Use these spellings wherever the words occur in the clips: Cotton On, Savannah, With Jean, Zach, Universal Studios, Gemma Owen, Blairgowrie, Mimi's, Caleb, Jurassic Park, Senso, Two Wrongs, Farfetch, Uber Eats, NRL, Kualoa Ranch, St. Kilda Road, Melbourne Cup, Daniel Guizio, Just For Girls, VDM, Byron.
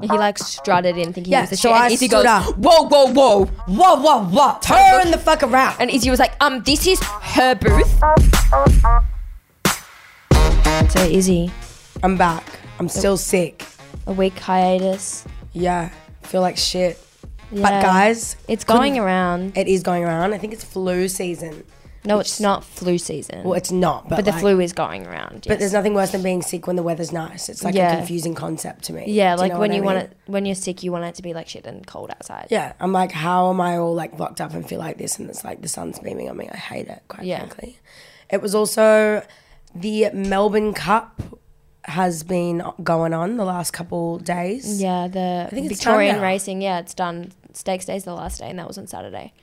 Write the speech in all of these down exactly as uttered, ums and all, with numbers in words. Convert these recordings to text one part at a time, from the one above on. He like strutted in thinking yeah, he was a so shit. And I Izzy goes, up. whoa, whoa, whoa, whoa, whoa, whoa. Turn the fuck around. And Izzy was like, um, this is her booth. So Izzy. I'm back. I'm still a, sick. A week hiatus. Yeah, I feel like shit. Yeah. But guys. It's going around. It is going around. I think it's flu season. No, it's not flu season. Well, it's not. But, but the like, flu is going around. Yes. But there's nothing worse than being sick when the weather's nice. It's like yeah. a confusing concept to me. Yeah, like when you want it, when you're sick, you want it to be like shit and cold outside. Yeah, I'm like, how am I all like blocked up and feel like this? And it's like the sun's beaming on me. I hate it, quite yeah. frankly. It was also the Melbourne Cup has been going on the last couple days. Yeah, the I think Victorian Racing. Yeah, it's done. Stakes Day's the last day, and that was on Saturday.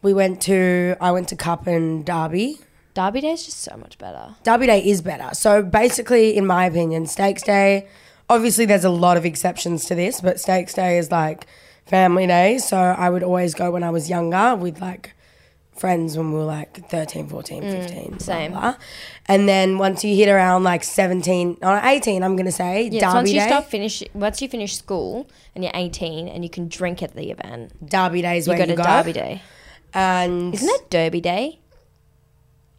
We went to, I went to Cup and Derby. Derby Day is just so much better. Derby Day is better. So basically, in my opinion, Stakes Day, obviously there's a lot of exceptions to this, but Stakes Day is like family day. So I would always go when I was younger with like friends when we were like thirteen, fourteen, mm, fifteen. Same. Blah, blah. And then once you hit around like seventeen, or eighteen, I'm going to say, yeah, Derby so once you Day. Stop finish, once you finish school and you're eighteen and you can drink at the event. Derby Day is where you go. You go to Derby Day. And isn't that Derby Day?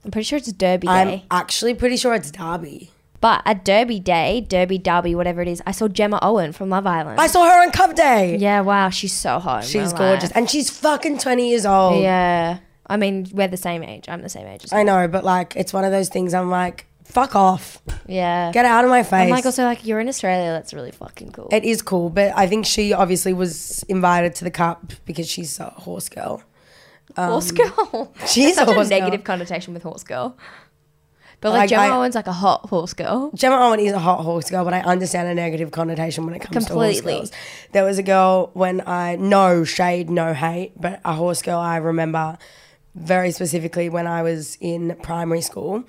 I'm pretty sure it's Derby Day. I'm actually pretty sure it's Derby. But at Derby Day, Derby, Derby, whatever it is, I saw Gemma Owen from Love Island. I saw her on Cup Day. Yeah, wow, she's so hot. She's gorgeous. Life. And she's fucking twenty years old. Yeah. I mean, we're the same age. I'm the same age as well. I know, but like, it's one of those things I'm like, fuck off. Yeah. Get out of my face. I'm like, also like, you're in Australia. That's really fucking cool. It is cool. But I think she obviously was invited to the Cup because she's a horse girl. Um, horse girl. She's such a, a negative girl. Connotation with horse girl. But like, like Gemma I, Owen's like a hot horse girl. Gemma Owen is a hot horse girl, but I understand a negative connotation when it comes Completely. to horse girls. There was a girl when I, no shade, no hate, but a horse girl I remember very specifically when I was in primary school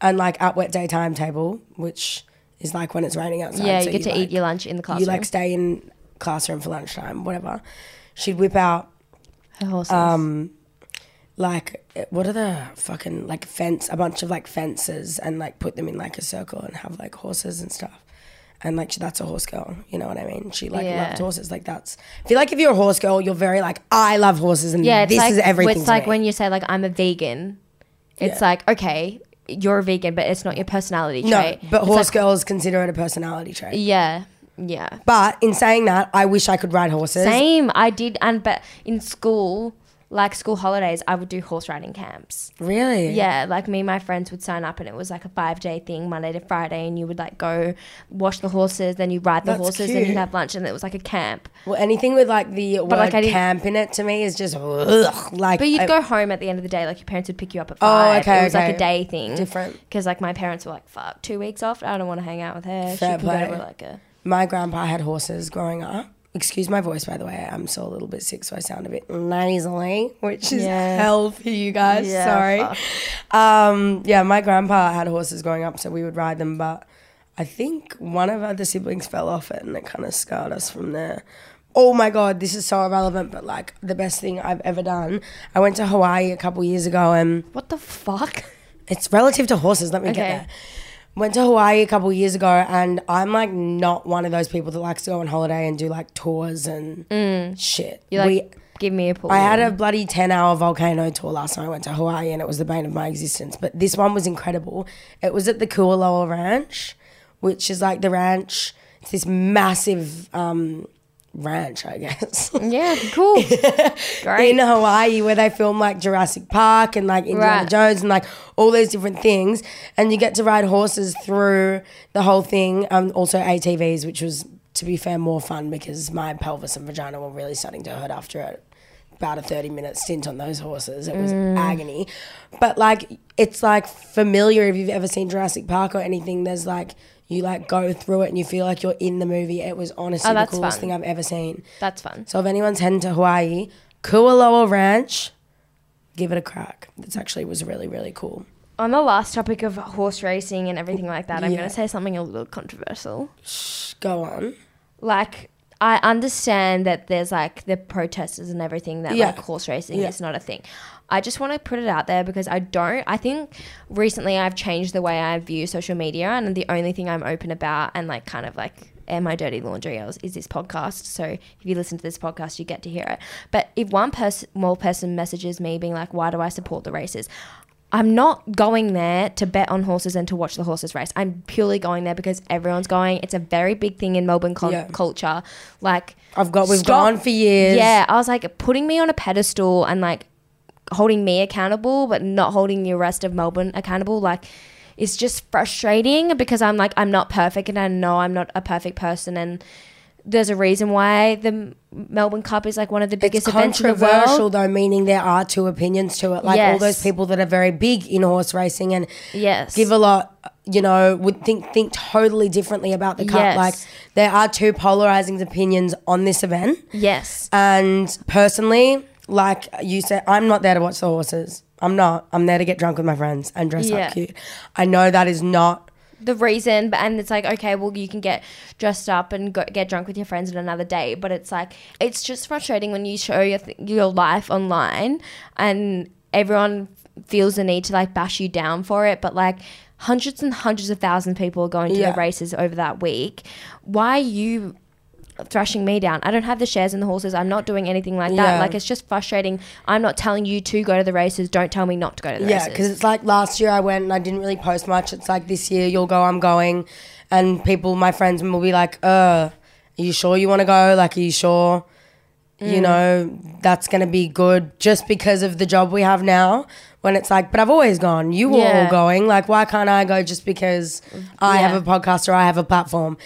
and like at wet day timetable, which is like when it's raining outside. Yeah, you so get you to like, eat your lunch in the classroom. You like stay in classroom for lunchtime, whatever. She'd whip out her horses. Um, Like, what are the fucking, like, fence, a bunch of, like, fences and, like, put them in, like, a circle and have, like, horses and stuff. And, like, she, that's a horse girl. You know what I mean? She, like, yeah. loved horses. Like, that's, I feel like if you're a horse girl, you're very, like, I love horses and yeah, this like, is everything it's to like me. When you say, like, I'm a vegan, it's yeah. like, okay, you're a vegan, but it's not your personality trait. No, but it's horse like, girls consider it a personality trait. Yeah. Yeah. But in saying that, I wish I could ride horses. Same. I did. And but in school... Like school holidays, I would do horse riding camps. Really? Yeah, like me and my friends would sign up and it was like a five-day thing, Monday to Friday, and you would like go wash the horses, then you ride the That's horses, cute. and you'd have lunch, and it was like a camp. Well, anything with like the but word like I camp in it to me is just ugh, like... But you'd I, go home at the end of the day, like your parents would pick you up at five. Oh, okay, It was okay. like a day thing. Different. Because like my parents were like, fuck, two weeks off, I don't want to hang out with her. Fair she play. Go to like a... My grandpa had horses growing up. Excuse my voice, by the way. I'm still a little bit sick, so I sound a bit nasally, which is yeah. hell for you guys. Yeah, Sorry. Um, yeah, my grandpa had horses growing up, so we would ride them. But I think one of our, the siblings fell off it, and it kind of scarred us from there. Oh, my God, this is so irrelevant, but, like, the best thing I've ever done. I went to Hawaii a couple years ago and... What the fuck? It's relative to horses. Let me okay. get there. Went to Hawaii a couple years ago and I'm, like, not one of those people that likes to go on holiday and do, like, tours and mm. shit. You're we, like, give me a pool. I had a bloody ten-hour volcano tour last time I went to Hawaii and it was the bane of my existence. But this one was incredible. It was at the Kualoa Ranch, which is, like, the ranch. It's this massive um, ranch, I guess. Yeah, cool. yeah. Great. In Hawaii where they film, like, Jurassic Park and, like, Indiana right. Jones and, like, all those different things, and you get to ride horses through the whole thing. Um, also A T Vs, which was, to be fair, more fun because my pelvis and vagina were really starting to hurt after a, about a thirty-minute stint on those horses. It was mm. agony. But, like, it's, like, familiar if you've ever seen Jurassic Park or anything. There's, like, you, like, go through it and you feel like you're in the movie. It was honestly oh, the coolest fun. thing I've ever seen. That's fun. So if anyone's heading to Hawaii, Kualoa Ranch, give it a crack. It's actually was really, really cool. On the last topic of horse racing and everything like that, I'm yeah. going to say something a little controversial. Shh, go on. Like, I understand that there's, like, the protesters and everything that, yeah. like, horse racing yeah. is not a thing. I just want to put it out there because I don't – I think recently I've changed the way I view social media and the only thing I'm open about and, like, kind of, like – air my dirty laundry else is this podcast. So if you listen to this podcast, you get to hear it. But if one person, more person messages me being like, why do I support the races? I'm not going there to bet on horses and to watch the horses race. I'm purely going there because everyone's going. It's a very big thing in Melbourne con- yeah. culture. Like I've got, we've gone for years. Yeah. I was like, putting me on a pedestal and like holding me accountable, but not holding the rest of Melbourne accountable. Like, it's just frustrating because I'm like, I'm not perfect and I know I'm not a perfect person. And there's a reason why the Melbourne Cup is like one of the biggest it's events in the world. It's controversial though, meaning there are two opinions to it. Like yes. all those people that are very big in horse racing and yes. give a lot, you know, would think think totally differently about the cup. Yes. Like there are two polarizing opinions on this event. Yes. And personally, like you said, I'm not there to watch the horses. I'm not. I'm there to get drunk with my friends and dress yeah. up cute. I know that is not the reason, but and it's like, okay, well, you can get dressed up and go, get drunk with your friends on another day, but it's like, it's just frustrating when you show your th- your life online and everyone feels the need to like bash you down for it, but like hundreds and hundreds of thousands of people are going to yeah. the races over that week. Why are you thrashing me down? I don't have the shares in the horses. I'm not doing anything like that. Yeah. Like, it's just frustrating. I'm not telling you to go to the races. Don't tell me not to go to the yeah, races. Yeah, because it's like last year I went and I didn't really post much. It's like this year you'll go, I'm going, and people, my friends, will be like, uh, are you sure you want to go? Like, are you sure, mm. you know, that's going to be good just because of the job we have now? When it's like, but I've always gone. You were yeah. all going. Like, why can't I go just because I yeah. have a podcast or I have a platform?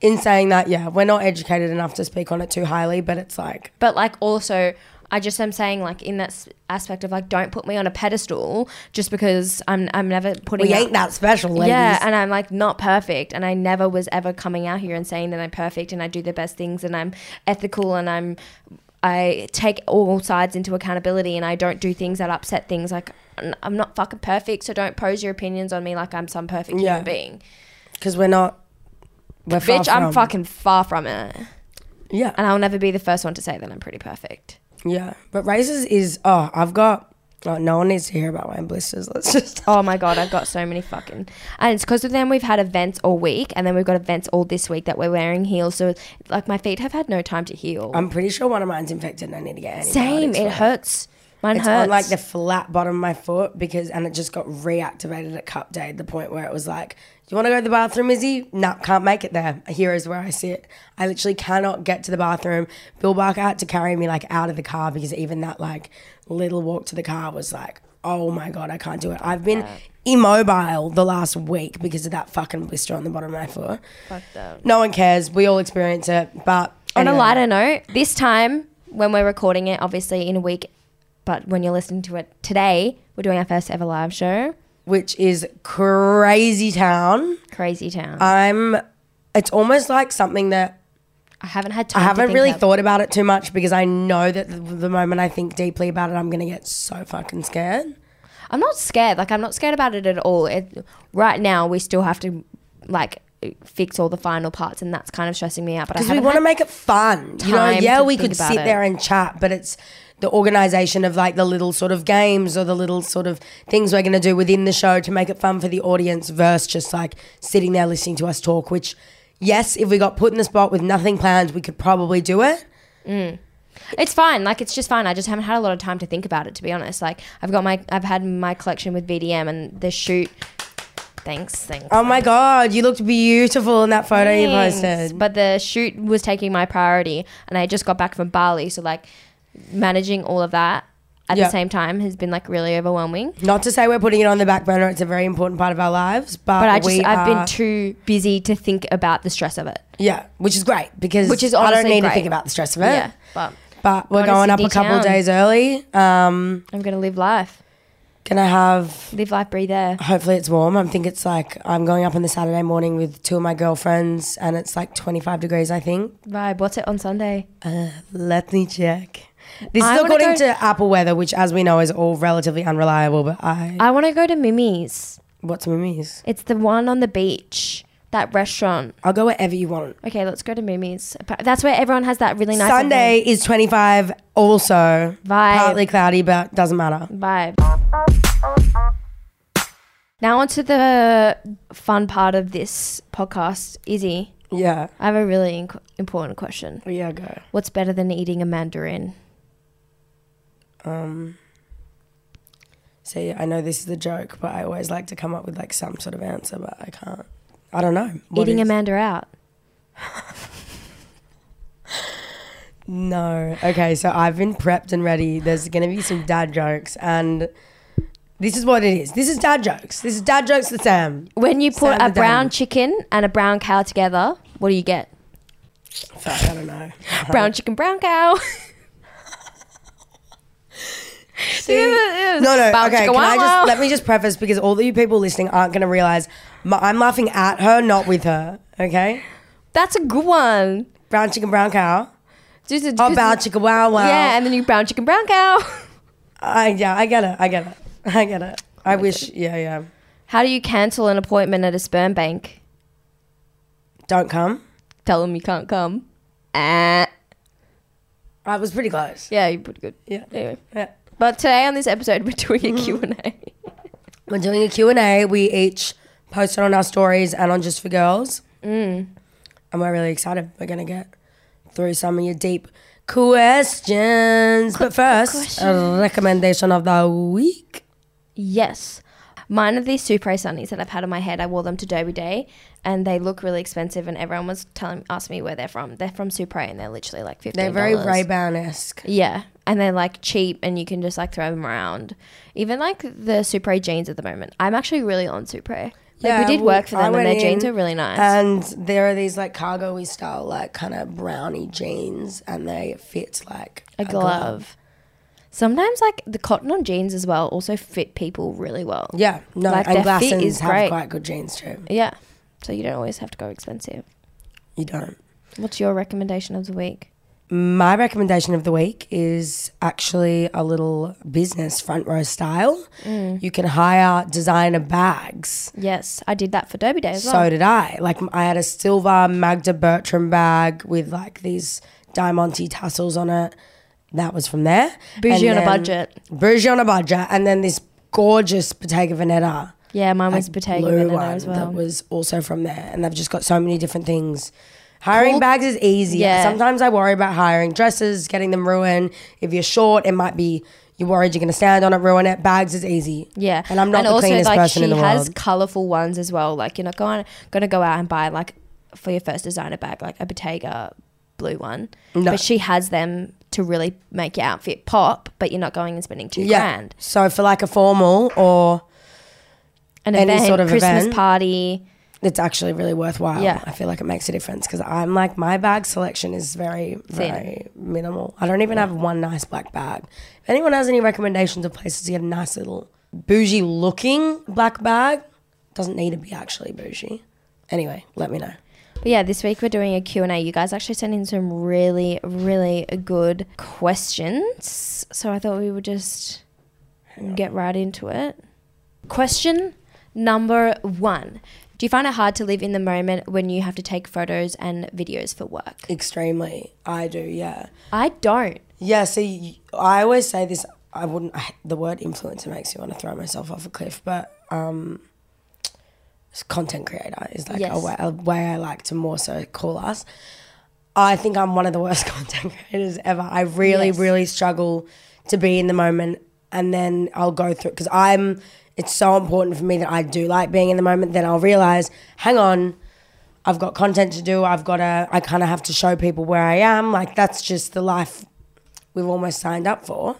In saying that, yeah, we're not educated enough to speak on it too highly, but it's like... But, like, also, I just am saying, like, in that aspect of, like, don't put me on a pedestal just because I'm I'm never putting... We up, ain't that special, ladies. Yeah, and I'm, like, not perfect, and I never was ever coming out here and saying that I'm perfect and I do the best things and I'm ethical and I'm... I take all sides into accountability and I don't do things that upset things. Like, I'm not fucking perfect, so don't pose your opinions on me like I'm some perfect yeah. human being. Because we're not... We're Bitch, I'm fucking far from it. Yeah. And I'll never be the first one to say that I'm pretty perfect. Yeah. But races is, oh, I've got, oh, no one needs to hear about my blisters. Let's just. Oh my God, I've got so many fucking. And it's because of them we've had events all week and then we've got events all this week that we're wearing heels. So like my feet have had no time to heal. I'm pretty sure one of mine's infected and I need to get antibiotics. Same, it hurts. Mine it's hurts. On like the flat bottom of my foot because, and it just got reactivated at Cup Day at the point where it was like, you want to go to the bathroom, Izzy? No, can't make it there. Here is where I sit. I literally cannot get to the bathroom. Bill Barker had to carry me like out of the car because even that like little walk to the car was like, oh my God, I can't do it. I've been yeah. immobile the last week because of that fucking blister on the bottom of my foot. Fuck that. No one cares. We all experience it. But anyway. On a lighter note, this time when we're recording it, obviously in a week, but when you're listening to it today, we're doing our first ever live show. Which is crazy town. Crazy town. I'm, it's almost like something that I haven't had time I haven't to think really of. thought about it too much because I know that the, the moment I think deeply about it, I'm going to get so fucking scared. I'm not scared. Like, I'm not scared about it at all. It, right now, we still have to, like, fix all the final parts and that's kind of stressing me out. Because we want to make it fun. You know, yeah, we could sit it. there and chat, but it's the organisation of like the little sort of games or the little sort of things we're going to do within the show to make it fun for the audience versus just like sitting there listening to us talk, which yes, if we got put in the spot with nothing planned, we could probably do it. Mm. It's fine. Like, it's just fine. I just haven't had a lot of time to think about it, to be honest. Like, I've got my, I've had my collection with V D M and the shoot. Thanks, thanks. Oh my God, you looked beautiful in that photo thanks. you posted. But the shoot was taking my priority and I just got back from Bali. So like managing all of that at yep. the same time has been like really overwhelming. Not to say we're putting it on the back burner. It's a very important part of our lives. But, but I just, we I've are... been too busy to think about the stress of it. Yeah, which is great because which is I don't need great. to think about the stress of it. Yeah, but, but we're going up a couple of days early. Um, I'm going to live life. Can I have... Live life, breathe air. Hopefully it's warm. I think it's like... I'm going up on the Saturday morning with two of my girlfriends and it's like twenty-five degrees, I think. Vibe. What's it on Sunday? Uh, let me check. This I is according go... to Apple Weather, which as we know is all relatively unreliable, but I... I want to go to Mimi's. What's Mimi's? It's the one on the beach. That restaurant. I'll go wherever you want. Okay, let's go to Mimi's. That's where everyone has that really nice... Sunday event. Is twenty-five also. Vibe. Partly cloudy, but doesn't matter. Vibe. Now on to the fun part of this podcast, Izzy. Yeah. I have a really inc- important question. Yeah, go. What's better than eating a mandarin? Um. See, I know this is a joke, but I always like to come up with like some sort of answer, but I can't. I don't know. What eating is? A manda out. No. Okay, so I've been prepped and ready. There's going to be some dad jokes, and this is what it is. This is dad jokes. This is dad jokes to Sam. When you put Sam a brown dad. chicken and a brown cow together, what do you get? Fuck, I don't know. Brown chicken, brown cow. See, no, no, okay, can I just, let me just preface, because all of you people listening aren't going to realise I'm laughing at her, not with her, okay? That's a good one. Brown chicken, brown cow. Just a, oh, brown chicken, wow, wow. Yeah, and then you brown chicken, brown cow. I, yeah, I get it, I get it, I get it. I wish, yeah, yeah. How do you cancel an appointment at a sperm bank? Don't come. Tell them you can't come. Ah. I was pretty close. Yeah, you're pretty good. Yeah. Anyway. Yeah. But today on this episode, we're doing a Q and A. We're doing a Q and A. We each posted on our stories and on Just For Girls. Mm. And we're really excited. We're going to get through some of your deep questions. Qu- but first, questions. A recommendation of the week. Yes. Mine are these Supre sunnies that I've had on my head. I wore them to Derby Day and they look really expensive, and everyone was telling, asking me where they're from. They're from Supre and they're literally like fifteen dollars. They're very Ray-Ban-esque. Yeah. And they're like cheap and you can just like throw them around. Even like the Supre jeans at the moment. I'm actually really on Supre. Like yeah, we did work for them and their jeans are really nice. And there are these like cargo-y style like kind of brownie jeans and they fit like a, a glove. glove. Sometimes like the Cotton On jeans as well also fit people really well. Yeah. No, like, and Glassons have great. Quite good jeans too. Yeah. So you don't always have to go expensive. You don't. What's your recommendation of the week? My recommendation of the week is actually a little business, Front Row Style. Mm. You can hire designer bags. Yes, I did that for Derby Day as well. So did I. Like I had a silver Magda Bertram bag with like these diamante tassels on it. That was from there. Bougie on a budget. Bougie on a budget. And then this gorgeous Bottega Veneta. Yeah, mine was Bottega Veneta as well. That was also from there. And they've just got so many different things. Hiring Cold. bags is easy. Yeah. Sometimes I worry about hiring dresses, getting them ruined. If you're short, it might be you're worried you're going to stand on it, ruin it. Bags is easy. Yeah. And I'm not and the also, cleanest like, person in the world. And also, like, she has colourful ones as well. Like, you're not going to go out and buy, like, for your first designer bag, like a Bottega blue one. No. But she has them to really make your outfit pop, but you're not going and spending two yeah. grand. So, for, like, a formal or an any event, sort of Christmas event. party. It's actually really worthwhile. Yeah. I feel like it makes a difference because I'm like my bag selection is very, very Thin. minimal. I don't even yeah. have one nice black bag. If anyone has any recommendations of places to get a nice little bougie looking black bag, doesn't need to be actually bougie. Anyway, let me know. But yeah, this week we're doing a Q and A. You guys actually sent in some really, really good questions. So I thought we would just get right into it. Question number one. Do you find it hard to live in the moment when you have to take photos and videos for work? Extremely. I do, yeah. I don't. Yeah, see, I always say this. I wouldn't – the word influencer makes me want to throw myself off a cliff, but um, content creator is like yes. a, way, a way I like to more so call us. I think I'm one of the worst content creators ever. I really, yes. really struggle to be in the moment, and then I'll go through – because I'm – it's so important for me that I do like being in the moment. Then I'll realise, hang on, I've got content to do. I've got to, I kind of have to show people where I am. Like that's just the life we've almost signed up for.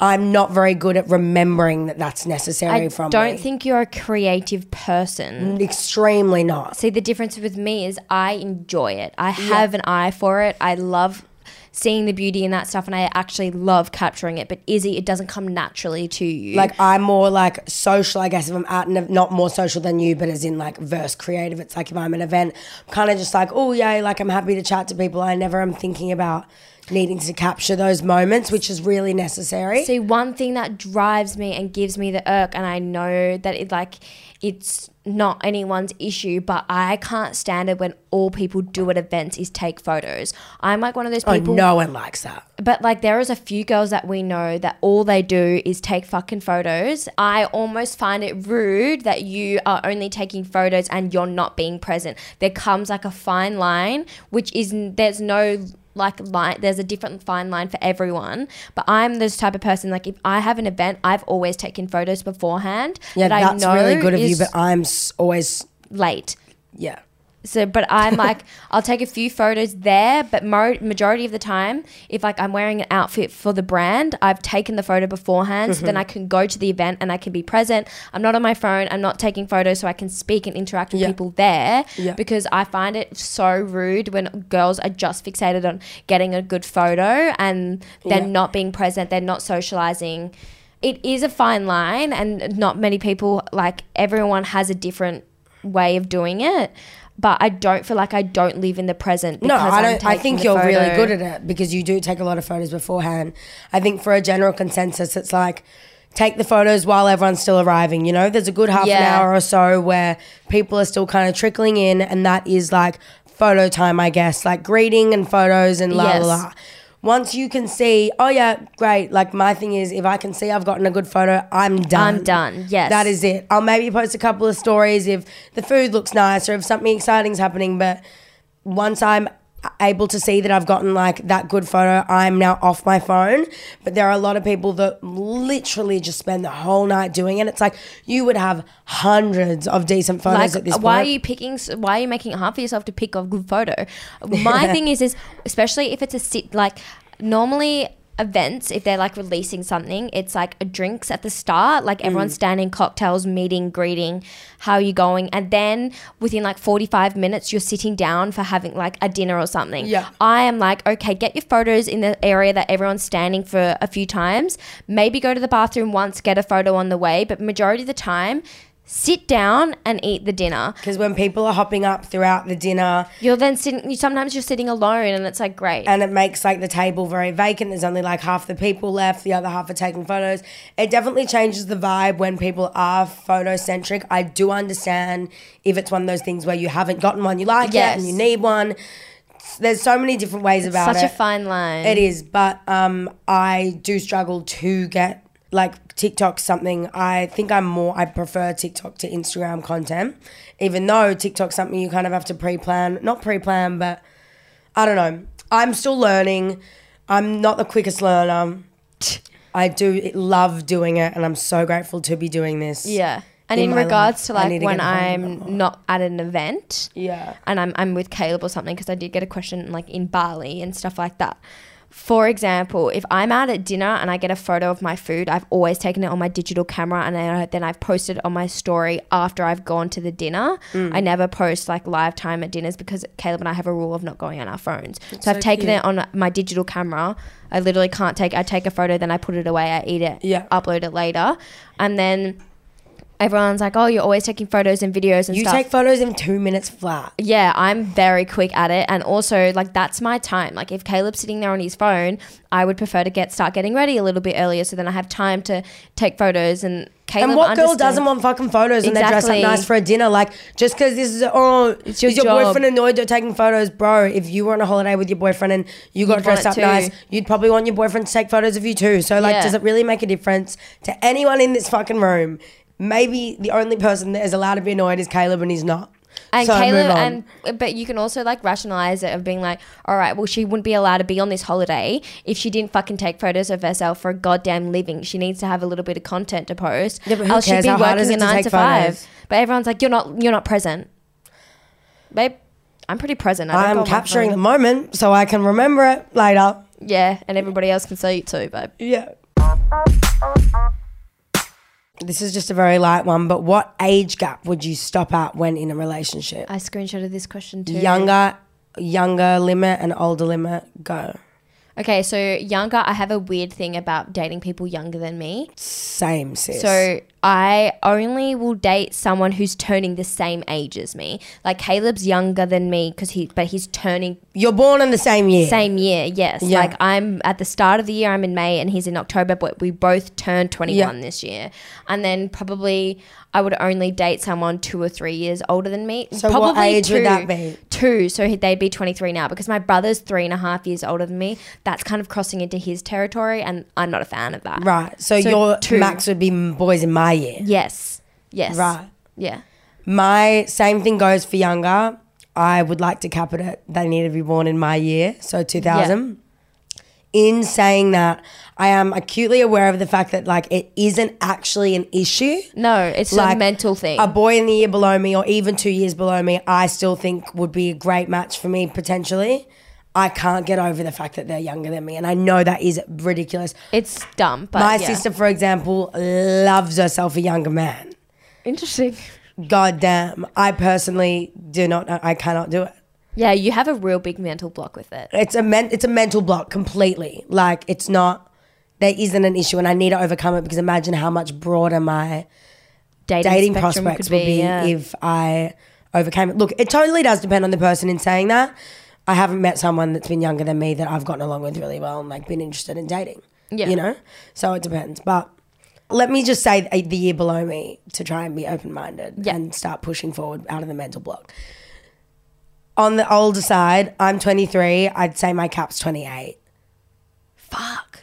I'm not very good at remembering that that's necessary from me. I don't think you're a creative person. Extremely not. See, the difference with me is I enjoy it. I have yeah. an eye for it. I love seeing the beauty in that stuff, and I actually love capturing it. But Izzy, it doesn't come naturally to you. Like I'm more like social, I guess, if I'm out and not more social than you, but as in like verse creative. It's like if I'm at an event, I'm kind of just like, oh yeah, like I'm happy to chat to people. I never am thinking about needing to capture those moments, which is really necessary. See, one thing that drives me and gives me the irk, and I know that it like it's not anyone's issue, but I can't stand it when all people do at events is take photos. I'm like one of those people. Oh, no one likes that. But like there is a few girls that we know that all they do is take fucking photos. I almost find it rude that you are only taking photos and you're not being present. There comes like a fine line, which is there's no like line, there's a different fine line for everyone. But I'm this type of person, like if I have an event, I've always taken photos beforehand. Yeah, that that's I know really good of you, but I'm always late. Yeah. So, but I'm like, I'll take a few photos there, but mo- majority of the time, if like I'm wearing an outfit for the brand, I've taken the photo beforehand, mm-hmm. so then I can go to the event and I can be present. I'm not on my phone. I'm not taking photos, so I can speak and interact with yeah. people there yeah. because I find it so rude when girls are just fixated on getting a good photo and they're yeah. not being present. They're not socializing. It is a fine line, and not many people, like everyone has a different way of doing it. But I don't feel like I don't live in the present. Because no, I don't. I'm I think you're photo. really good at it because you do take a lot of photos beforehand. I think for a general consensus, it's like take the photos while everyone's still arriving. You know, there's a good half yeah. an hour or so where people are still kind of trickling in, and that is like photo time, I guess, like greeting and photos and la yes. la la. Once you can see, oh yeah, great. Like my thing is, if I can see I've gotten a good photo, I'm done. I'm done, yes. That is it. I'll maybe post a couple of stories if the food looks nice or if something exciting's happening. But once I'm able to see that I've gotten like that good photo, I'm now off my phone. But there are a lot of people that literally just spend the whole night doing it. It's like you would have hundreds of decent photos like, at this point. Why are you picking? Why are you making it hard for yourself to pick a good photo? My thing is, is especially if it's a sit like normally. Events, if they're like releasing something, it's like drinks at the start, like everyone's mm. standing, cocktails, meeting, greeting, how are you going, and then within like forty-five minutes you're sitting down for having like a dinner or something. Yeah, I am like, okay, get your photos in the area that everyone's standing for a few times, maybe go to the bathroom once, get a photo on the way, but majority of the time sit down and eat the dinner. Because when people are hopping up throughout the dinner. You're then sitting, you, sometimes you're sitting alone and it's like great. And it makes like the table very vacant. There's only like half the people left, the other half are taking photos. It definitely changes the vibe when people are photocentric. I do understand if it's one of those things where you haven't gotten one you like yes. yet and you need one. There's so many different ways it's about it. It's such a fine line. It is, but um, I do struggle to get. Like TikTok something, I think I'm more, I prefer TikTok to Instagram content, even though TikTok's something you kind of have to pre-plan, not pre-plan, but I don't know. I'm still learning. I'm not the quickest learner. I do love doing it and I'm so grateful to be doing this. Yeah. And in, in regards life, to like when I'm not at an event yeah, and I'm I'm with Caleb or something, because I did get a question like in Bali and stuff like that. For example, if I'm out at dinner and I get a photo of my food, I've always taken it on my digital camera and then I've posted it on my story after I've gone to the dinner. Mm. I never post like live time at dinners because Caleb and I have a rule of not going on our phones. It's so I've so taken cute. It on my digital camera. I literally can't take – I take a photo, then I put it away, I eat it, yeah. upload it later. And then – everyone's like, oh, you're always taking photos and videos and you stuff. You take photos in two minutes flat. Yeah, I'm very quick at it. And also, like, that's my time. Like, if Caleb's sitting there on his phone, I would prefer to get start getting ready a little bit earlier so then I have time to take photos. And Caleb And what understands. Girl doesn't want fucking photos exactly. and they dress up nice for a dinner? Like, just because this is, oh, it's your is your job. Boyfriend annoyed you're taking photos? Bro, if you were on a holiday with your boyfriend and you got you'd dressed up too. Nice, you'd probably want your boyfriend to take photos of you too. So, like, yeah. does it really make a difference to anyone in this fucking room? Maybe the only person that is allowed to be annoyed is Caleb and he's not. And so Caleb, and but you can also like rationalize it of being like, all right, well, she wouldn't be allowed to be on this holiday if she didn't fucking take photos of herself for a goddamn living. She needs to have a little bit of content to post. Yeah, but who else cares? She'd be How working a nine to, to five. But everyone's like, you're not, you're not present, babe. I'm pretty present. I I'm capturing the moment so I can remember it later. Yeah, and everybody else can see it too, babe. Yeah. This is just a very light one, but what age gap would you stop at when in a relationship? I screenshotted this question too. Younger, younger limit and older limit, go. Okay, so younger, I have a weird thing about dating people younger than me. Same, sis. So I only will date someone who's turning the same age as me. Like Caleb's younger than me because he, but he's turning. You're born in the same year. Same year, yes. Yeah. Like I'm at the start of the year, I'm in May and he's in October, but we both turned twenty-one yeah. this year. And then probably I would only date someone two or three years older than me. So probably what age two, would that be? Two, so they'd be twenty-three now because my brother's three and a half years older than me. That's kind of crossing into his territory and I'm not a fan of that. Right, so, so your two. Max would be boys in my year? Yes, yes. Right. Yeah. My same thing goes for younger. I would like to cap it at they need to be born in my year, so two thousand. Yeah. In saying that, I am acutely aware of the fact that, like, it isn't actually an issue. No, it's like a mental thing. A boy in the year below me or even two years below me, I still think would be a great match for me potentially. I can't get over the fact that they're younger than me, and I know that is ridiculous. It's dumb, but My yeah. sister, for example, loves herself a younger man. Interesting. God damn. I personally do not – I cannot do it. Yeah, you have a real big mental block with it. It's a men- it's a mental block completely. Like it's not, there isn't an issue and I need to overcome it because imagine how much broader my dating, dating prospects would be, be yeah. if I overcame it. Look, it totally does depend on the person in saying that. I haven't met someone that's been younger than me that I've gotten along with really well and like been interested in dating, yeah. you know? So it depends. But let me just say the year below me to try and be open-minded yeah. and start pushing forward out of the mental block. On the older side, I'm twenty-three. I'd say my cap's twenty-eight. Fuck.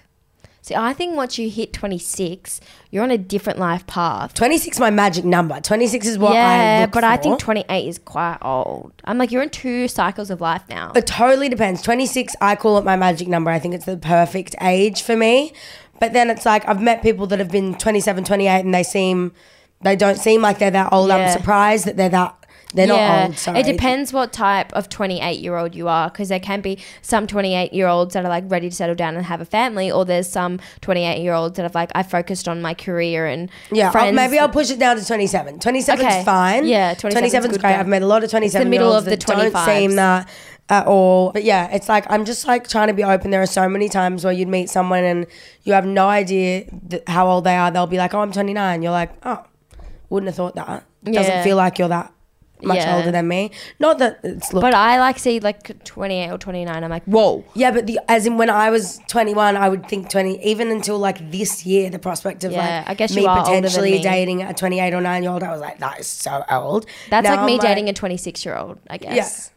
See, I think once you hit twenty-six, you're on a different life path. twenty-six is my magic number. twenty-six is what yeah, I look Yeah, but for. I think twenty-eight is quite old. I'm like, you're in two cycles of life now. It totally depends. twenty-six, I call it my magic number. I think it's the perfect age for me. But then it's like I've met people that have been twenty-seven, twenty-eight and they seem they don't seem like they're that old. Yeah. I'm surprised that they're that They're yeah. not old, sorry. It depends what type of twenty-eight-year-old you are because there can be some twenty-eight-year-olds that are, like, ready to settle down and have a family or there's some twenty-eight-year-olds that have, like, I focused on my career and yeah, friends. I'll, maybe I'll push it down to twenty-seven. twenty-seven's okay. fine. Yeah, twenty-seven's, twenty-seven's great. Go. I've met a lot of twenty-seven-year-olds the middle of the that twenty-fives. Don't seem that at all. But, yeah, it's, like, I'm just, like, trying to be open. There are so many times where you'd meet someone and you have no idea th- how old they are. They'll be like, oh, I'm twenty-nine. You're like, oh, wouldn't have thought that. It doesn't yeah. feel like you're that. Much yeah. older than me. Not that it's look. But I like see like twenty-eight or twenty-nine. I'm like, whoa. Yeah, but the as in when I was twenty-one, I would think twenty. Even until like this year, the prospect of yeah, like I guess me potentially me. dating a twenty-eight or nine year old, I was like, that is so old. That's now like me I'm dating like, a twenty-six year old, I guess. Yeah.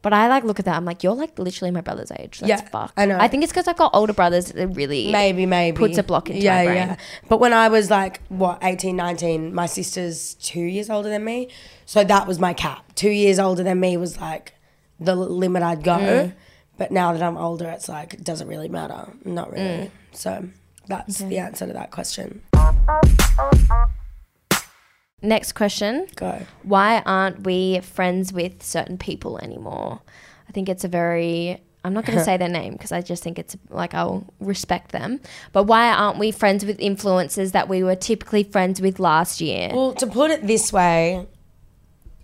But I like look at that. I'm like, you're like literally my brother's age. That's yeah, fucked. I know. I think it's because I've got older brothers. It really maybe maybe puts a block into yeah, my brain. Yeah. But when I was like what eighteen, nineteen, my sister's two years older than me, so that was my cap. Two years older than me was like the limit I'd go. Mm. But now that I'm older, it's like it doesn't really matter. Not really. Mm. So that's okay. the answer to that question. Next question. Go. Why aren't we friends with certain people anymore? I think it's a very, I'm not going to say their name because I just think it's like I'll respect them. But why aren't we friends with influencers that we were typically friends with last year? Well, to put it this way,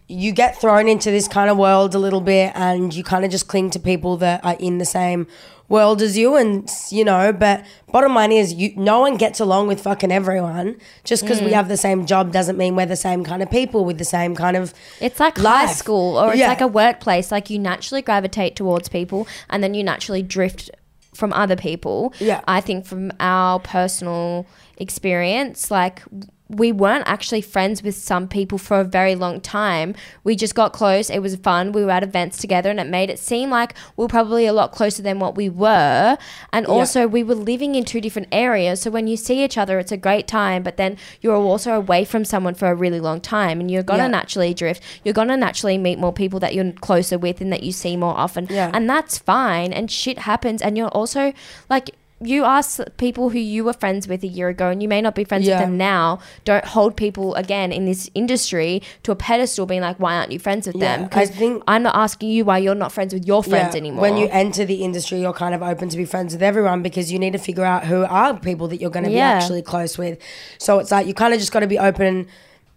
you get thrown into this kind of world a little bit and you kind of just cling to people that are in the same world as you and, you know, but bottom line is you no one gets along with fucking everyone. Just because mm. we have the same job doesn't mean we're the same kind of people with the same kind of It's like life. High school or yeah. it's like a workplace. Like you naturally gravitate towards people and then you naturally drift from other people. Yeah. I think from our personal experience, like – we weren't actually friends with some people for a very long time. We just got close. It was fun. We were at events together and it made it seem like we were probably a lot closer than what we were. And yeah. also we were living in two different areas. So when you see each other, it's a great time, but then you're also away from someone for a really long time and you're going to yeah. naturally drift. You're going to naturally meet more people that you're closer with and that you see more often. Yeah. And that's fine and shit happens and you're also like – you ask people who you were friends with a year ago and you may not be friends yeah. with them now. Don't hold people, again, in this industry to a pedestal being like, why aren't you friends with yeah, them? Because I'm not asking you why you're not friends with your friends yeah, anymore. When you enter the industry, you're kind of open to be friends with everyone because you need to figure out who are people that you're going to yeah. be actually close with. So it's like you kind of just got to be open,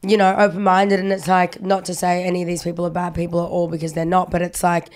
you know, open-minded, and it's like not to say any of these people are bad people at all because they're not, but it's like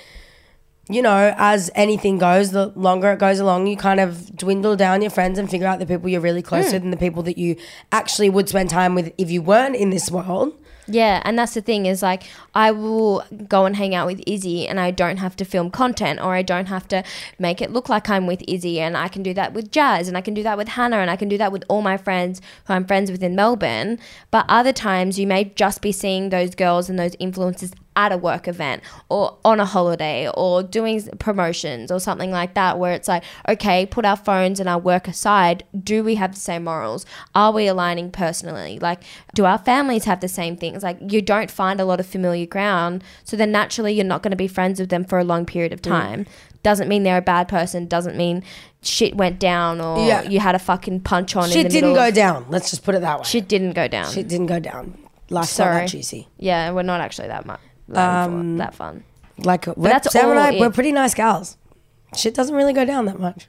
you know, as anything goes, the longer it goes along, you kind of dwindle down your friends and figure out the people you're really close mm. with and the people that you actually would spend time with if you weren't in this world. Yeah, and that's the thing is, like, I will go and hang out with Izzy and I don't have to film content, or I don't have to make it look like I'm with Izzy, and I can do that with Jazz, and I can do that with Hannah, and I can do that with all my friends who I'm friends with in Melbourne. But other times you may just be seeing those girls and those influencers at a work event or on a holiday or doing promotions or something like that, where it's like, okay, put our phones and our work aside, do we have the same morals? Are we aligning personally? Like, do our families have the same things? Like, you don't find a lot of familiar ground, so then naturally you're not going to be friends with them for a long period of time. Mm. Doesn't mean they're a bad person, doesn't mean shit went down or yeah. you had a fucking punch on. Shit in the didn't go down, let's just put it that way. Shit didn't go down. Shit didn't go down. Life's not that juicy. Yeah, we're not actually that much. Um, that fun. Like, but we're, that's all I, we're pretty nice gals. Shit doesn't really go down that much.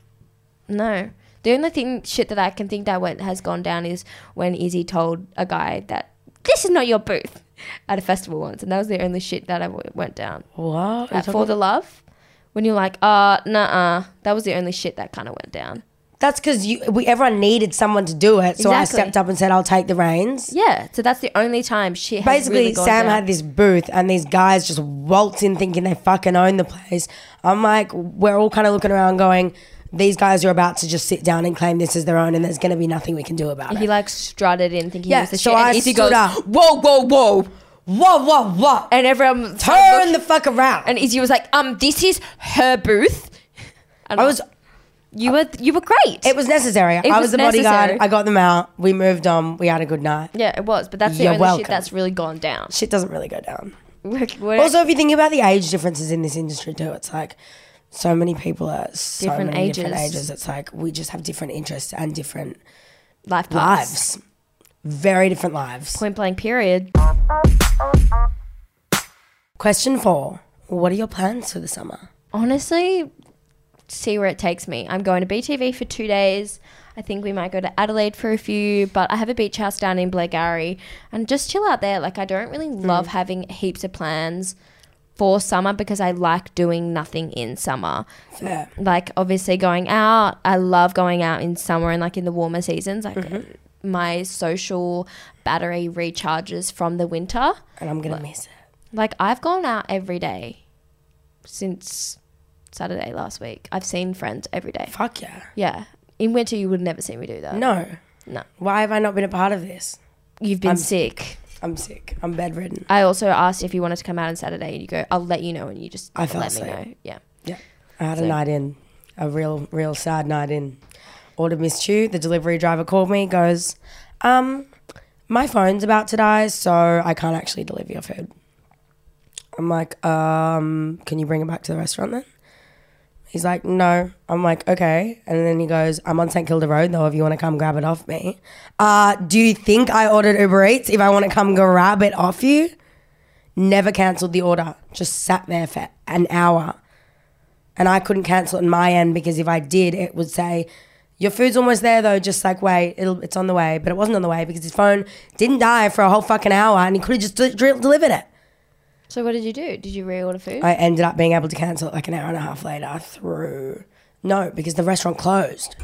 No. The only thing shit that I can think that went, has gone down is when Izzy told a guy that this is not your booth at a festival once, and that was the only shit that I w- went down. What? Like, for the love, when you're like, uh, nuh-uh. That was the only shit that kind of went down. That's because you, we, everyone needed someone to do it, so exactly. I stepped up and said, I'll take the reins. Yeah, so that's the only time shit has Basically, really gone Sam down. Had this booth and these guys just waltz in thinking they fucking own the place. I'm like, we're all kind of looking around going, these guys are about to just sit down and claim this as their own and there's going to be nothing we can do about he it. He like strutted in thinking yeah, he was the so shit. I and stood goes, up. Whoa, whoa, whoa. Whoa, whoa, whoa. And everyone... Turn the fuck around. And Izzy was like, um, this is her booth. And I was... You were you were great. It was necessary. It I was, was the bodyguard. I got them out. We moved on. We had a good night. Yeah, it was. But that's the You're only welcome. Shit that's really gone down. Shit doesn't really go down. We're, we're also, if you think about the age differences in this industry too, it's like so many people are so different many ages. different ages. It's like we just have different interests and different life lives. Very different lives. Point blank period. Question four. What are your plans for the summer? Honestly... see where it takes me. I'm going to B T V for two days. I think we might go to Adelaide for a few, but I have a beach house down in Blairgowrie and just chill out there. Like, I don't really love mm. having heaps of plans for summer because I like doing nothing in summer. Fair. Like, obviously going out, I love going out in summer and like in the warmer seasons. Like mm-hmm. my social battery recharges from the winter. And I'm going to miss it. Like, I've gone out every day since... Saturday last week. I've seen friends every day. Fuck yeah. Yeah. In winter you would never see me do that. No. No. Why have I not been a part of this? You've been I'm, sick. I'm sick. I'm bedridden. I also asked if you wanted to come out on Saturday and you go, I'll let you know, and you just I let me know. Yeah. Yeah. I had so. a night in. A real, real sad night in. Ordered Miss Chew. The delivery driver called me, goes, um, my phone's about to die, so I can't actually deliver your food. I'm like, um, can you bring it back to the restaurant then? He's like, no. I'm like, okay. And then he goes, I'm on Saint Kilda Road, though, if you want to come grab it off me. Uh, do you think I ordered Uber Eats if I want to come grab it off you? Never cancelled the order. Just sat there for an hour. And I couldn't cancel it on my end because if I did, it would say, your food's almost there, though. Just like, wait, it'll, it's on the way. But it wasn't on the way because his phone didn't die for a whole fucking hour and he could have just d- d- delivered it. So what did you do? Did you reorder food? I ended up being able to cancel it like an hour and a half later through... No, because the restaurant closed.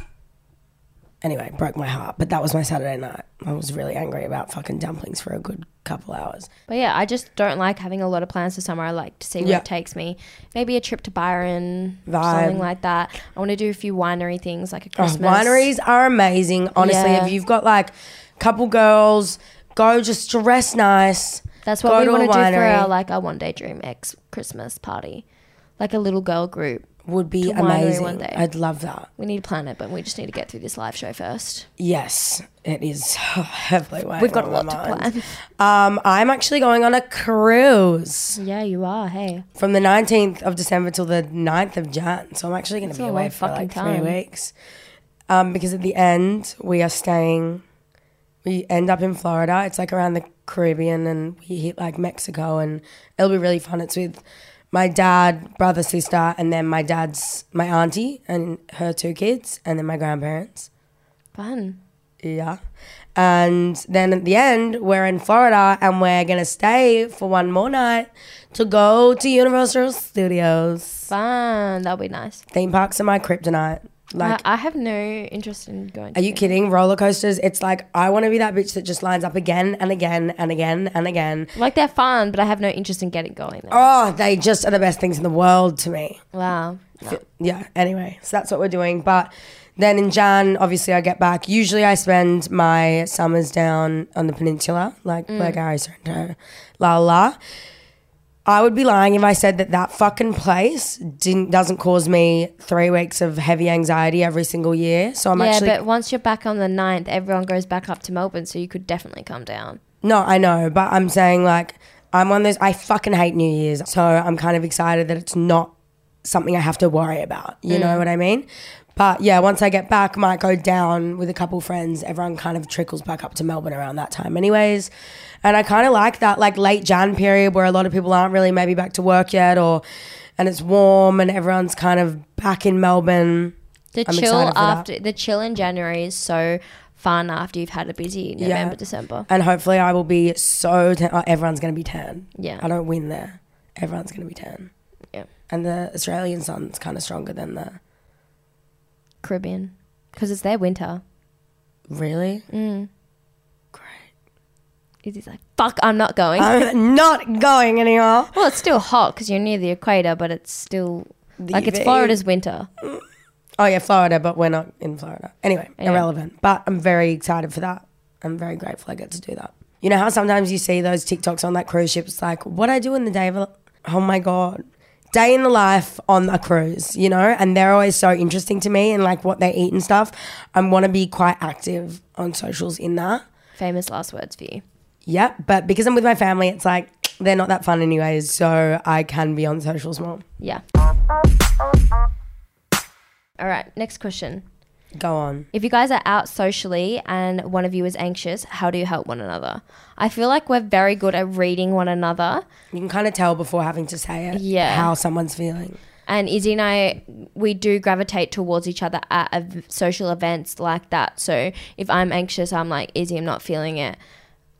Anyway, broke my heart. But that was my Saturday night. I was really angry about fucking dumplings for a good couple hours. But yeah, I just don't like having a lot of plans for summer. I like to see where yeah. it takes me. Maybe a trip to Byron, Vibe. something like that. I want to do a few winery things like a Christmas. Oh, wineries are amazing. Honestly, yeah. if you've got like a couple girls, go just dress nice. That's what Go we to want to do for our like our one day dream ex Christmas party, like a little girl group would be amazing. One day. I'd love that. We need to plan it, but we just need to get through this live show first. Yes, it is heavily weighing. We've got a lot to plan. Um, I'm actually going on a cruise. Yeah, you are. Hey, from the nineteenth of December till the ninth of Jan. So I'm actually going to be away for like time. three weeks. Um, because at the end we are staying. We end up in Florida. It's like around the Caribbean and we hit like Mexico and it'll be really fun. It's with my dad, brother, sister, and then my dad's, my auntie and her two kids and then my grandparents. Fun. Yeah. And then at the end, we're in Florida and we're going to stay for one more night to go to Universal Studios. Fun. That'll be nice. Theme parks are my kryptonite. Like, I, I have no interest in going to Are you them. kidding? Roller coasters. It's like I want to be that bitch that just lines up again and again and again and again. Like, they're fun, but I have no interest in getting going there. Oh, they just are the best things in the world to me. Wow. No. Yeah. Anyway, so that's what we're doing. But then in Jan, obviously, I get back. Usually, I spend my summers down on the peninsula, like mm. Blairgowrie, Senso, la la. I would be lying if I said that that fucking place didn't doesn't cause me three weeks of heavy anxiety every single year. So I'm yeah, actually yeah. But once you're back on the ninth, everyone goes back up to Melbourne, so you could definitely come down. No, I know, but I'm saying like I'm on this. I fucking hate New Year's, so I'm kind of excited that it's not something I have to worry about. You mm. know what I mean? But yeah, once I get back, might go down with a couple friends. Everyone kind of trickles back up to Melbourne around that time anyways. And I kind of like that like late Jan period where a lot of people aren't really maybe back to work yet or and it's warm and everyone's kind of back in Melbourne. The I'm chill after the chill in January is so fun after you've had a busy November, yeah. December. And hopefully I will be so tan. Oh, everyone's going to be tan. Yeah. I don't win there. Everyone's going to be tan. Yeah. And the Australian sun's kind of stronger than the Caribbean because it's their winter. Really? Mm. Great. He's like, fuck, I'm not going. I'm not going anymore. Well, it's still hot because you're near the equator, but it's still the like it's Florida's winter. Oh, yeah, Florida, but we're not in Florida. Anyway, yeah. Irrelevant. But I'm very excited for that. I'm very grateful I get to do that. You know how sometimes you see those TikToks on that cruise ship? It's like, what I do in the day of a, oh my God. Day in the life on a cruise, you know, and they're always so interesting to me and like what they eat and stuff. I want to be quite active on socials in that. Famous last words for you. Yep, but because I'm with my family, it's like they're not that fun anyways, so I can be on socials more. Yeah. All right, next question. Go on. If you guys are out socially and one of you is anxious, how do you help one another? I feel like we're very good at reading one another. You can kind of tell before having to say it yeah. how someone's feeling. And Izzy and I, we do gravitate towards each other at a, social events like that. So if I'm anxious, I'm like, Izzy, I'm not feeling it.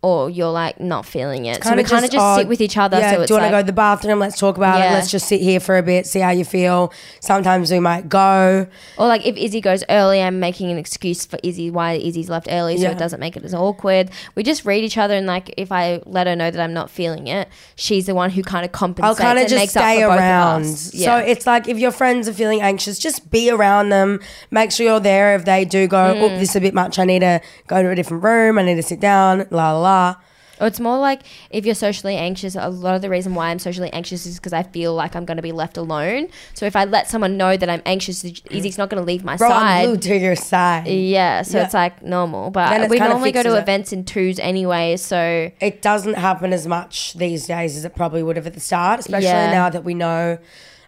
Or you're like not feeling it. So we kind of just oh, sit with each other. Yeah, so it's do you want to like, go to the bathroom? Let's talk about yeah. it. Let's just sit here for a bit, see how you feel. Sometimes we might go. Or like if Izzy goes early, I'm making an excuse for Izzy why Izzy's left early so yeah. it doesn't make it as awkward. We just read each other and like if I let her know that I'm not feeling it, she's the one who kind of compensates I'll and just makes stay up for around. Both of us. Yeah. So it's like if your friends are feeling anxious, just be around them. Make sure you're there if they do go, mm. oh, this is a bit much. I need to go to a different room. I need to sit down, la la la. Or it's more like if you're socially anxious, a lot of the reason why I'm socially anxious is because I feel like I'm going to be left alone. So if I let someone know that I'm anxious, Izzy's not going to leave my Bro, side. Bro, to your side. Yeah, so yeah. it's like normal. But we normally go to it. events in twos anyway, so. It doesn't happen as much these days as it probably would have at the start, especially yeah. now that we know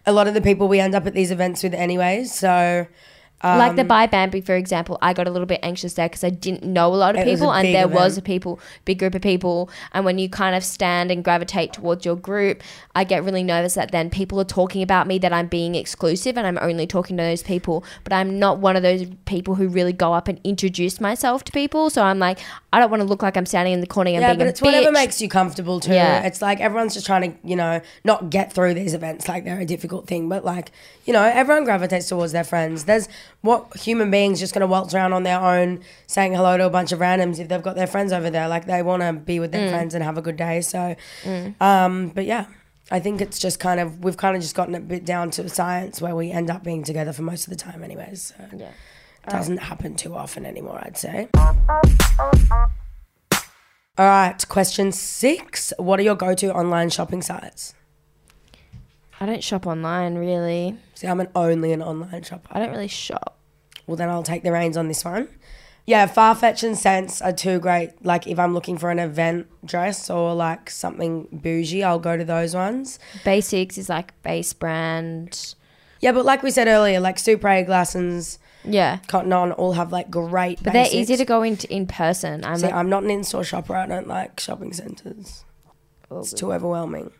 a lot of the people we end up at these events with anyways, so. Um, like the Buy Bambi, for example, I got a little bit anxious there because I didn't know a lot of people and there event. was a people, big group of people. And when you kind of stand and gravitate towards your group, I get really nervous that then people are talking about me, that I'm being exclusive and I'm only talking to those people. But I'm not one of those people who really go up and introduce myself to people. So I'm like, I don't want to look like I'm standing in the corner and yeah, being a bitch. Yeah, but it's whatever makes you comfortable too. Yeah. It's like everyone's just trying to, you know, not get through these events like they're a difficult thing. But like, you know, everyone gravitates towards their friends. There's... What human being's just going to waltz around on their own saying hello to a bunch of randoms if they've got their friends over there? Like they want to be with their mm. friends and have a good day. So, mm. um, but yeah, I think it's just kind of, we've kind of just gotten a bit down to science where we end up being together for most of the time anyways. So yeah. It doesn't right. happen too often anymore, I'd say. All right, question six. What are your go-to online shopping sites? I don't shop online, really. See, I'm an only an online shopper. I don't really shop. Well, then I'll take the reins on this one. Yeah, Farfetch and Sense are two great. Like, if I'm looking for an event dress or, like, something bougie, I'll go to those ones. Basics is, like, base brand. Yeah, but like we said earlier, like, Supre, Glassons, yeah, Cotton On all have, like, great but basics. They're easy to go into in person. I'm See, like- I'm not an in-store shopper. I don't like shopping centres. Oh, it's good. Too overwhelming.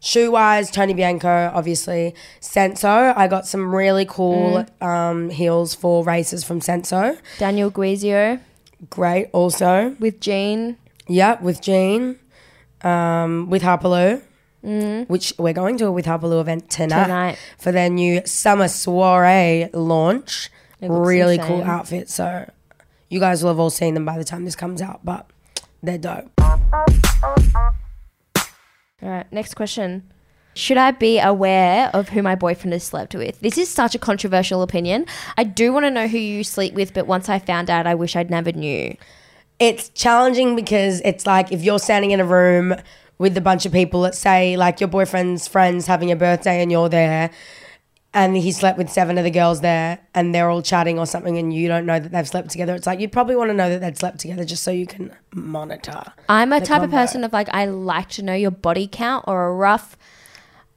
Shoe-wise, Tony Bianco, obviously. Senso, I got some really cool mm. um, heels for races from Senso. Daniel Guizio. great also. With Jean. Yeah, with Jean. Um, with Harpaloo. Mm. Which we're going to a With Harpaloo event tonight, tonight for their new summer soiree launch. Really insane. Cool outfit. So you guys will have all seen them by the time this comes out, but they're dope. All right, next question. Should I be aware of who my boyfriend has slept with? This is such a controversial opinion. I do want to know who you sleep with, but once I found out, I wish I'd never knew. It's challenging because it's like if you're standing in a room with a bunch of people, let's say like your boyfriend's friends having a birthday and you're there and he slept with seven of the girls there and they're all chatting or something and you don't know that they've slept together. It's like you'd probably want to know that they've slept together just so you can monitor. I'm a type combo. of person of like I like to know your body count or a rough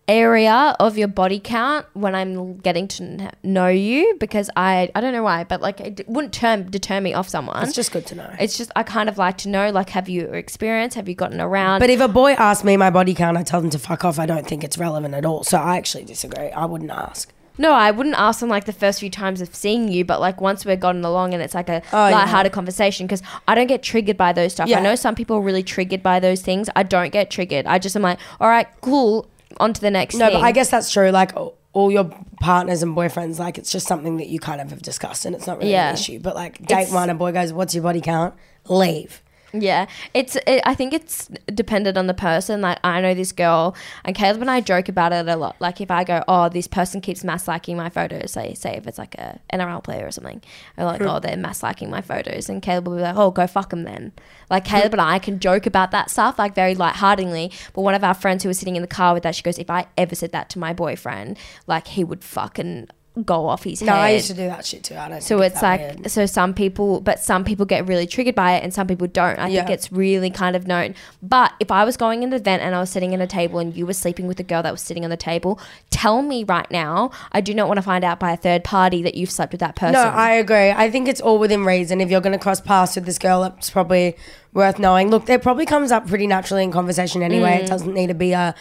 area of your body count when I'm getting to know you because I I don't know why, but like it wouldn't term deter me off someone. It's just good to know. It's just I kind of like to know, like, have you experienced, have you gotten around? But if a boy asked me my body count, I tell them to fuck off. I don't think it's relevant at all. So I actually disagree. I wouldn't ask. No, I wouldn't ask them like the first few times of seeing you, but like once we're gotten along and it's like a oh, lighthearted yeah. conversation, because I don't get triggered by those stuff. Yeah. I know some people are really triggered by those things. I don't get triggered. I just am like, all right, cool. On to the next no, thing. No, but I guess that's true. Like all your partners and boyfriends, like it's just something that you kind of have discussed and it's not really yeah. an issue. But like date it's, one, a boy goes, what's your body count? Leave. Yeah. It's. It, I think it's dependent on the person. Like I know this girl and Caleb and I joke about it a lot. Like if I go, oh, this person keeps mass liking my photos. Say, say if it's like a N R L player or something. I'm like, mm. oh, they're mass liking my photos. And Caleb will be like, oh, go fuck them then. Like Caleb and I can joke about that stuff like very lightheartedly. But one of our friends who was sitting in the car with that, she goes, if I ever said that to my boyfriend, like he would fucking go off his no, head. No, I used to do that shit too. I don't so think it's, it's like weird. So some people, but some people get really triggered by it and some people don't. I yeah. think it's really kind of known. But if I was going in the event and I was sitting at a table and you were sleeping with a girl that was sitting on the table, tell me right now. I do not want to find out by a third party that you've slept with that person. No, I agree. I think it's all within reason. If you're going to cross paths with this girl, it's probably worth knowing. Look, it probably comes up pretty naturally in conversation anyway. Mm. It doesn't need to be a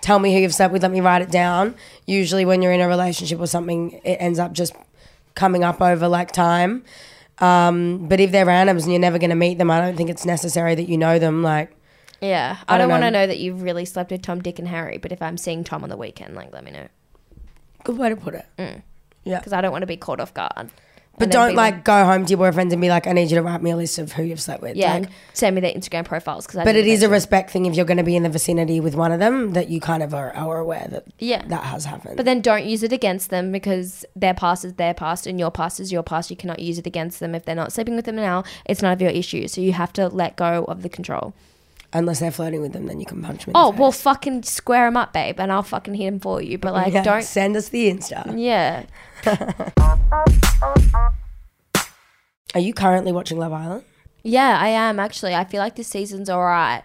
tell me who you've slept with, let me write it down. Usually when you're in a relationship or something, it ends up just coming up over like time. Um, but if they're randoms and you're never going to meet them, I don't think it's necessary that you know them. Like, yeah, I, I don't, don't want to know that you've really slept with Tom, Dick and Harry, but if I'm seeing Tom on the weekend, like, let me know. Good way to put it. Mm. Yeah. Because I don't want to be caught off guard. But don't like, like go home to your boyfriends and be like, I need you to write me a list of who you've slept with. Yeah, like, send me their Instagram profiles. Cause I but it is a respect thing if you're going to be in the vicinity with one of them that you kind of are, are aware that yeah. that has happened. But then don't use it against them because their past is their past and your past is your past. You cannot use it against them. If they're not sleeping with them now, it's none of your issue. So you have to let go of the control. Unless they're flirting with them, then you can punch me in the face. Oh, well, fucking square them up, babe, and I'll fucking hit them for you. But, like, yeah, don't... Send us the Insta. Yeah. Are you currently watching Love Island? Yeah, I am, actually. I feel like this season's all right.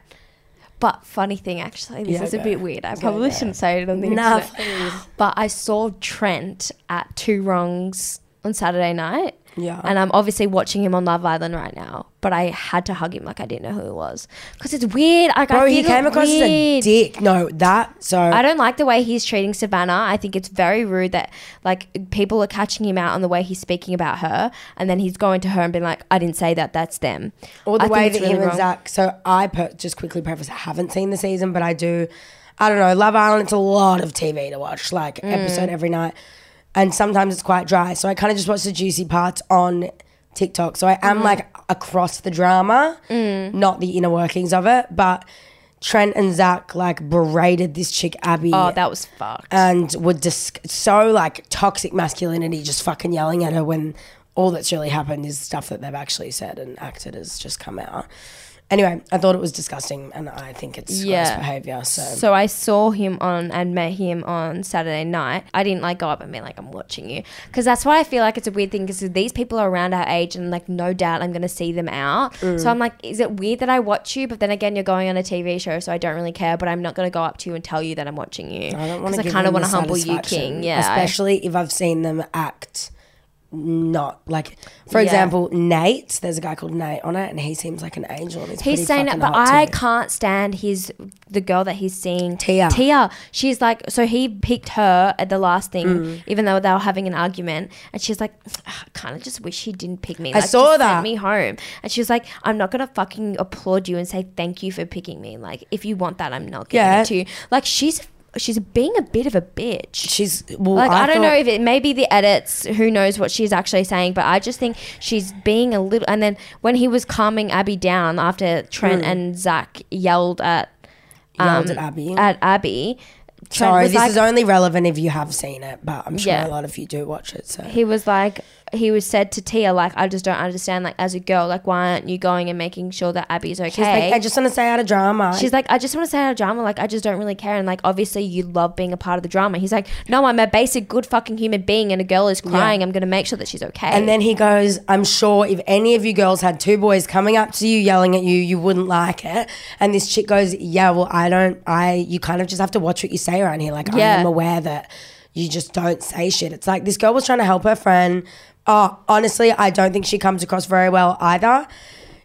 But funny thing, actually, this yeah, is go. a bit weird. I go probably go. shouldn't say it on the internet. Nah, but I saw Trent at Two Wrongs on Saturday night. Yeah. And I'm obviously watching him on Love Island right now, but I had to hug him like I didn't know who it was because it's weird. Like, Bro, I he came across weird. as a dick. No, that, so. I don't like the way he's treating Savannah. I think it's very rude that like people are catching him out on the way he's speaking about her and then he's going to her and being like, I didn't say that, that's them. Or the I way that really him wrong. and Zach, so I per- just quickly preface, I haven't seen the season, but I do, I don't know, Love Island, it's a lot of T V to watch, like mm. episode every night. And sometimes it's quite dry. So I kind of just watch the juicy parts on TikTok. So I am mm-hmm. like across the drama, mm. not the inner workings of it. But Trent and Zach like berated this chick, Abby. Oh, that was fucked. And were just so like toxic masculinity, just fucking yelling at her when all that's really happened is stuff that they've actually said and acted has just come out. Anyway, I thought it was disgusting and I think it's gross behaviour. So. so I saw him on and met him on Saturday night. I didn't like go up and be like, I'm watching you. Because that's why I feel like it's a weird thing because these people are around our age and like no doubt I'm going to see them out. Mm. So I'm like, is it weird that I watch you? But then again, you're going on a T V show so I don't really care, but I'm not going to go up to you and tell you that I'm watching you. I don't want to give them the satisfaction. Because I kind of want to humble you, King. Yeah, especially I, if I've seen them act not like, for yeah. example, Nate. There's a guy called Nate on it, and he seems like an angel. And he's he's saying that, but I too. can't stand his the girl that he's seeing, Tia. Tia, she's like, so he picked her at the last thing, mm. even though they were having an argument, and she's like, I kind of just wish he didn't pick me. Like, I saw that. Send me home, and she was like, I'm not gonna fucking applaud you and say thank you for picking me. Like, if you want that, I'm not giving yeah. it to you. Like, she's. She's being a bit of a bitch. She's well, like I, I don't know if it maybe the edits. Who knows what she's actually saying? But I just think she's being a little. And then when he was calming Abby down after Trent mm. and Zach yelled at um, yelled at Abby at Abby. Trent Sorry, this like, is only relevant if you have seen it, but I'm sure yeah. a lot of you do watch it. So he was like, he was said to Tia, like, I just don't understand, like, as a girl, like, why aren't you going and making sure that Abby's okay? She's like, I just want to stay out of drama. She's like, I just want to stay out of drama. Like, I just don't really care. And, like, obviously you love being a part of the drama. He's like, no, I'm a basic good fucking human being and a girl is crying. Yeah. I'm going to make sure that she's okay. And then he goes, I'm sure if any of you girls had two boys coming up to you yelling at you, you wouldn't like it. And this chick goes, yeah, well, I don't, I, you kind of just have to watch what you say around here. Like, yeah. I am aware that you just don't say shit. It's like this girl was trying to help her friend. Oh, honestly, I don't think she comes across very well either.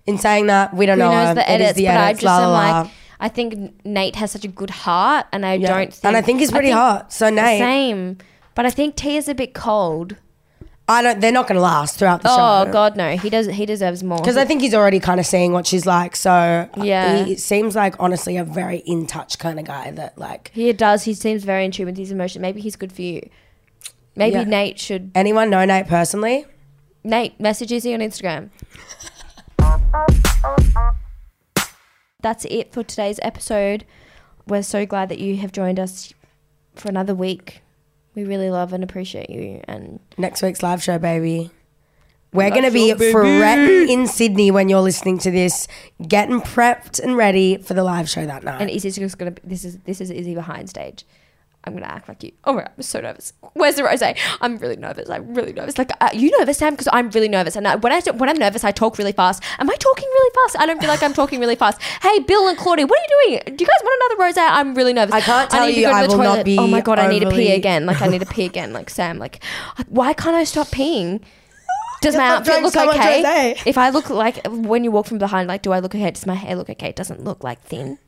In saying that, we don't Who know. Knows the edits, it is the but edits, I just la, am la, like, la. I think Nate has such a good heart, and I yeah. don't. think... And I think he's pretty think hot. So Nate, same. But I think Tia's a bit cold. I don't. They're not going to last throughout the oh, show. Oh God, no. He does. He deserves more because I think he's already kind of seeing what she's like. So yeah, he seems like honestly a very in touch kind of guy. That like he does. He seems very in tune with his emotions. Maybe he's good for you. Maybe yeah. Nate should. Anyone know Nate personally? Nate, message Izzy on Instagram. That's it for today's episode. We're so glad that you have joined us for another week. We really love and appreciate you. And next week's live show, baby. We're going to be fretting in Sydney when you're listening to this, getting prepped and ready for the live show that night. And Izzy's just going to – this is this is Izzy behind stage. I'm going to act like you. Oh, my God, I'm so nervous. Where's the rosé? I'm really nervous. I'm really nervous. Like, are you nervous, Sam? Because I'm really nervous. And I, when, I, when I'm nervous, I talk really fast. Am I talking really fast? I don't feel like I'm talking really fast. Hey, Bill and Claudia, what are you doing? Do you guys want another rosé? I'm really nervous. I can't tell I need you to go to I the will toilet. Not be Oh, my God, overly... I need to pee again. Like, I need to pee again. Like, Sam, like, why can't I stop peeing? Does my outfit look so okay? If I look like, when you walk from behind, like, do I look okay? Does my hair look okay? It doesn't look, like, thin.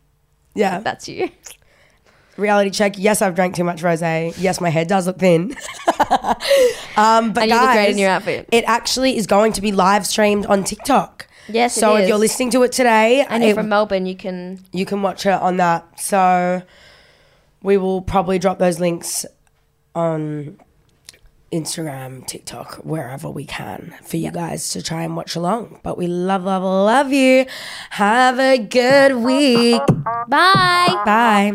Yeah. Like, that's you. Reality check. Yes, I've drank too much rosé. Yes, my hair does look thin. um, but and you guys, look great in your outfit. It actually is going to be live streamed on TikTok. Yes, so it is. If you're listening to it today, and it, you're from Melbourne, you can you can watch it on that. So we will probably drop those links on Instagram, TikTok, wherever we can for you yep. guys to try and watch along. But we love, love, love you. Have a good week. Bye. Bye.